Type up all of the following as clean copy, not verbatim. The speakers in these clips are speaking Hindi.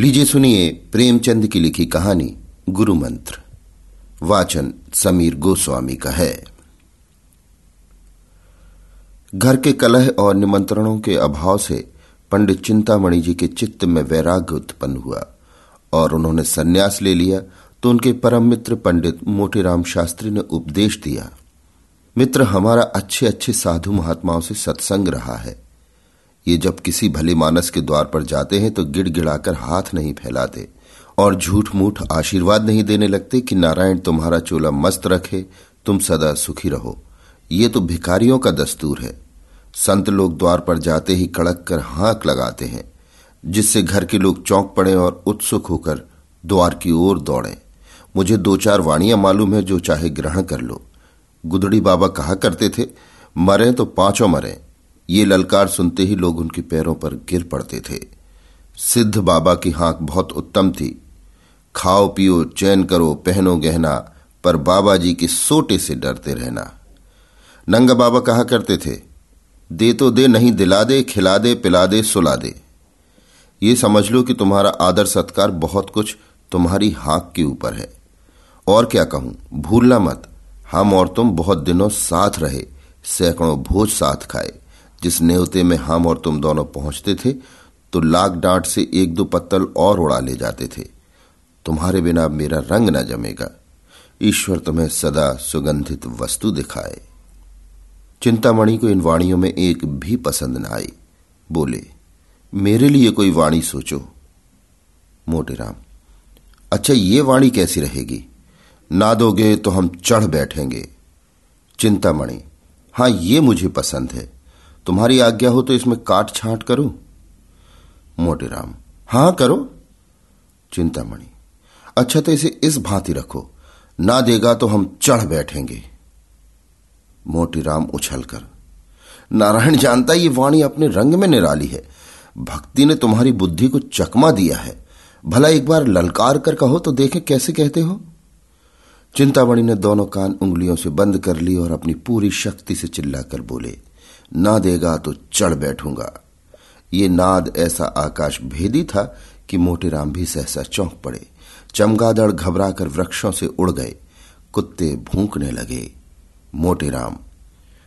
लीजिए सुनिए प्रेमचंद की लिखी कहानी गुरु मंत्र। वाचन समीर गोस्वामी का है। घर के कलह और निमंत्रणों के अभाव से पंडित चिंतामणि जी के चित्त में वैराग्य उत्पन्न हुआ और उन्होंने सन्यास ले लिया तो उनके परम मित्र पंडित मोटेराम शास्त्री ने उपदेश दिया। मित्र हमारा अच्छे अच्छे साधु महात्माओं से सत्संग रहा है। ये जब किसी भले मानस के द्वार पर जाते हैं तो गिड़गिड़ाकर हाथ नहीं फैलाते और झूठ मूठ आशीर्वाद नहीं देने लगते कि नारायण तुम्हारा चोला मस्त रखे, तुम सदा सुखी रहो। ये तो भिखारियों का दस्तूर है। संत लोग द्वार पर जाते ही कड़क कर हाँक लगाते हैं, जिससे घर के लोग चौंक पड़े और उत्सुक होकर द्वार की ओर दौड़े। मुझे दो चार वाणियां मालूम है, जो चाहे ग्रहण कर लो। गुदड़ी बाबा कहा करते थे, मरें तो पांचों मरें। ये ललकार सुनते ही लोग उनके पैरों पर गिर पड़ते थे। सिद्ध बाबा की हाँक बहुत उत्तम थी। खाओ पियो, चैन करो, पहनो गहना, पर बाबा जी के सोटे से डरते रहना। नंगा बाबा कहा करते थे, दे तो दे, नहीं दिला दे, खिला दे, पिला दे, सुला दे। ये समझ लो कि तुम्हारा आदर सत्कार बहुत कुछ तुम्हारी हाँक के ऊपर है। और क्या कहूं, भूलना मत, हम और तुम बहुत दिनों साथ रहे, सैकड़ों भोज साथ खाए। जिस न्योते में हम और तुम दोनों पहुंचते थे तो लाख डांट से एक दो पत्तल और उड़ा ले जाते थे। तुम्हारे बिना मेरा रंग न जमेगा। ईश्वर तुम्हें सदा सुगंधित वस्तु दिखाए। चिंतामणि को इन वाणियों में एक भी पसंद न आई। बोले, मेरे लिए कोई वाणी सोचो। मोटेराम, अच्छा ये वाणी कैसी रहेगी? ना दोगे तो हम चढ़ बैठेंगे। चिंतामणि, हाँ ये मुझे पसंद है। तुम्हारी आज्ञा हो तो इसमें काट छांट करो। मोटेराम, हाँ करो। चिंतामणि, अच्छा तो इसे इस भांति रखो, ना देगा तो हम चढ़ बैठेंगे। मोटेराम उछलकर, नारायण जानता है ये वाणी अपने रंग में निराली है। भक्ति ने तुम्हारी बुद्धि को चकमा दिया है। भला एक बार ललकार कर कहो तो देखे कैसे कहते हो। चिंतामणि ने दोनों कान उंगलियों से बंद कर लिए और अपनी पूरी शक्ति से चिल्लाकर बोले, ना देगा तो चढ़ बैठूंगा। ये नाद ऐसा आकाश भेदी था कि मोटेराम भी सहसा चौंक पड़े। चमगादड़ घबरा कर वृक्षों से उड़ गए। कुत्ते भूंकने लगे। मोटेराम,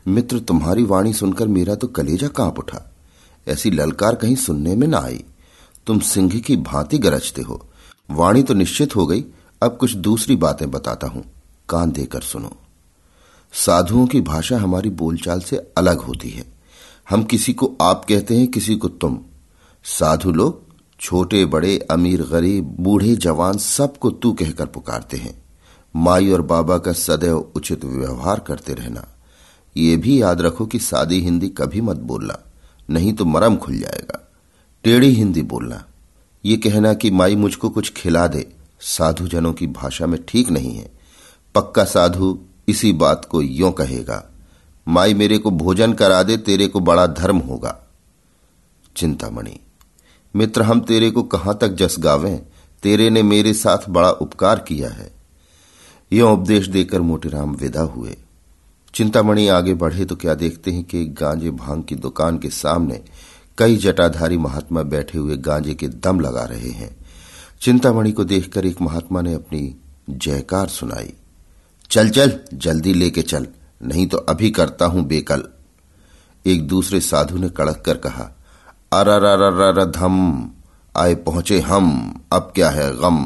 मित्र तुम्हारी वाणी सुनकर मेरा तो कलेजा कांप उठा। ऐसी ललकार कहीं सुनने में ना आई। तुम सिंह की भांति गरजते हो। वाणी तो निश्चित हो गई, अब कुछ दूसरी बातें बताता हूं, कान देकर सुनो। साधुओं की भाषा हमारी बोलचाल से अलग होती है। हम किसी को आप कहते हैं, किसी को तुम। साधु लोग छोटे बड़े, अमीर गरीब, बूढ़े जवान, सबको तू कहकर पुकारते हैं। माई और बाबा का सदैव उचित व्यवहार करते रहना। ये भी याद रखो कि सादी हिंदी कभी मत बोलना, नहीं तो मरम खुल जाएगा। टेढ़ी हिंदी बोलना, ये कहना कि माई मुझको कुछ खिला दे, साधु जनों की भाषा में ठीक नहीं है। पक्का साधु इसी बात को यों कहेगा, माई मेरे को भोजन करा दे, तेरे को बड़ा धर्म होगा। चिंतामणि, मित्र हम तेरे को कहां तक जस गावें, तेरे ने मेरे साथ बड़ा उपकार किया है। यों उपदेश देकर मोटेराम विदा हुए। चिंतामणि आगे बढ़े तो क्या देखते हैं कि गांजे भांग की दुकान के सामने कई जटाधारी महात्मा बैठे हुए गांजे के दम लगा रहे हैं। चिंतामणि को देखकर एक महात्मा ने अपनी जयकार सुनाई, चल चल जल्दी लेके चल, नहीं तो अभी करता हूं बेकल। एक दूसरे साधु ने कड़क कर कहा, अर धम, आए पहुंचे हम, अब क्या है गम।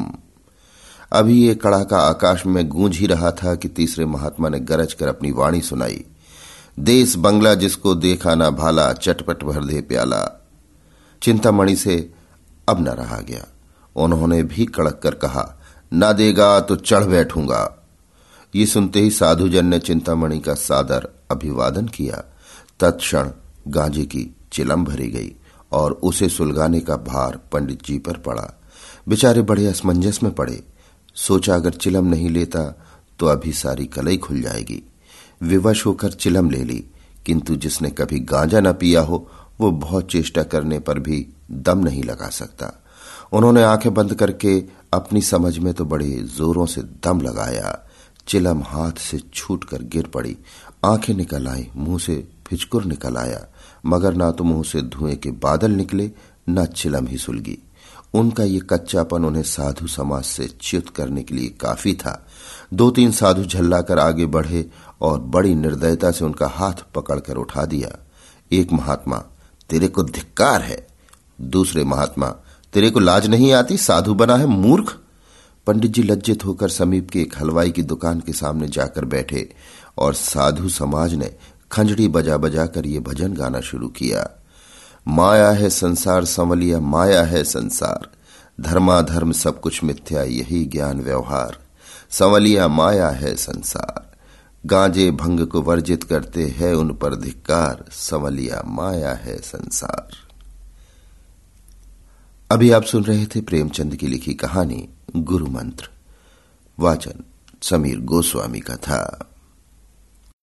अभी ये कड़ाका आकाश में गूंज ही रहा था कि तीसरे महात्मा ने गरज कर अपनी वाणी सुनाई, देश बंगला जिसको देखा ना भाला, चटपट भर दे प्याला। चिंतामणि से अब न रहा गया। उन्होंने भी कड़क कर कहा, ना देगा तो चढ़ बैठूंगा। ये सुनते ही साधुजन ने चिंतामणि का सादर अभिवादन किया। तत्क्षण गांजे की चिलम भरी गई और उसे सुलगाने का भार पंडित जी पर पड़ा। बेचारे बड़े असमंजस में पड़े। सोचा अगर चिलम नहीं लेता तो अभी सारी कलई खुल जाएगी। विवश होकर चिलम ले ली, किंतु जिसने कभी गांजा न पिया हो वो बहुत चेष्टा करने पर भी दम नहीं लगा सकता। उन्होंने आंखें बंद करके अपनी समझ में तो बड़े जोरों से दम लगाया। चिलम हाथ से छूटकर गिर पड़ी। आंखें निकल आई, मुंह से फिचकुर निकल आया, मगर ना तो मुंह से धुएं के बादल निकले, ना चिलम ही सुलगी। उनका ये कच्चापन उन्हें साधु समाज से च्युत करने के लिए काफी था। 2-3 साधु झल्लाकर आगे बढ़े और बड़ी निर्दयता से उनका हाथ पकड़कर उठा दिया। एक महात्मा, तेरे को धिक्कार है। दूसरे महात्मा, तेरे को लाज नहीं आती, साधु बना है मूर्ख। पंडित जी लज्जित होकर समीप के एक हलवाई की दुकान के सामने जाकर बैठे और साधु समाज ने खंजड़ी बजा बजा कर ये भजन गाना शुरू किया। माया है संसार संवलिया, माया है संसार, धर्माधर्म सब कुछ मिथ्या, यही ज्ञान व्यवहार, संवलिया माया है संसार, गांजे भंग को वर्जित करते हैं उन पर धिक्कार, संवलिया माया है संसार। अभी आप सुन रहे थे प्रेमचंद की लिखी कहानी गुरु मंत्र। वाचन समीर गोस्वामी का था।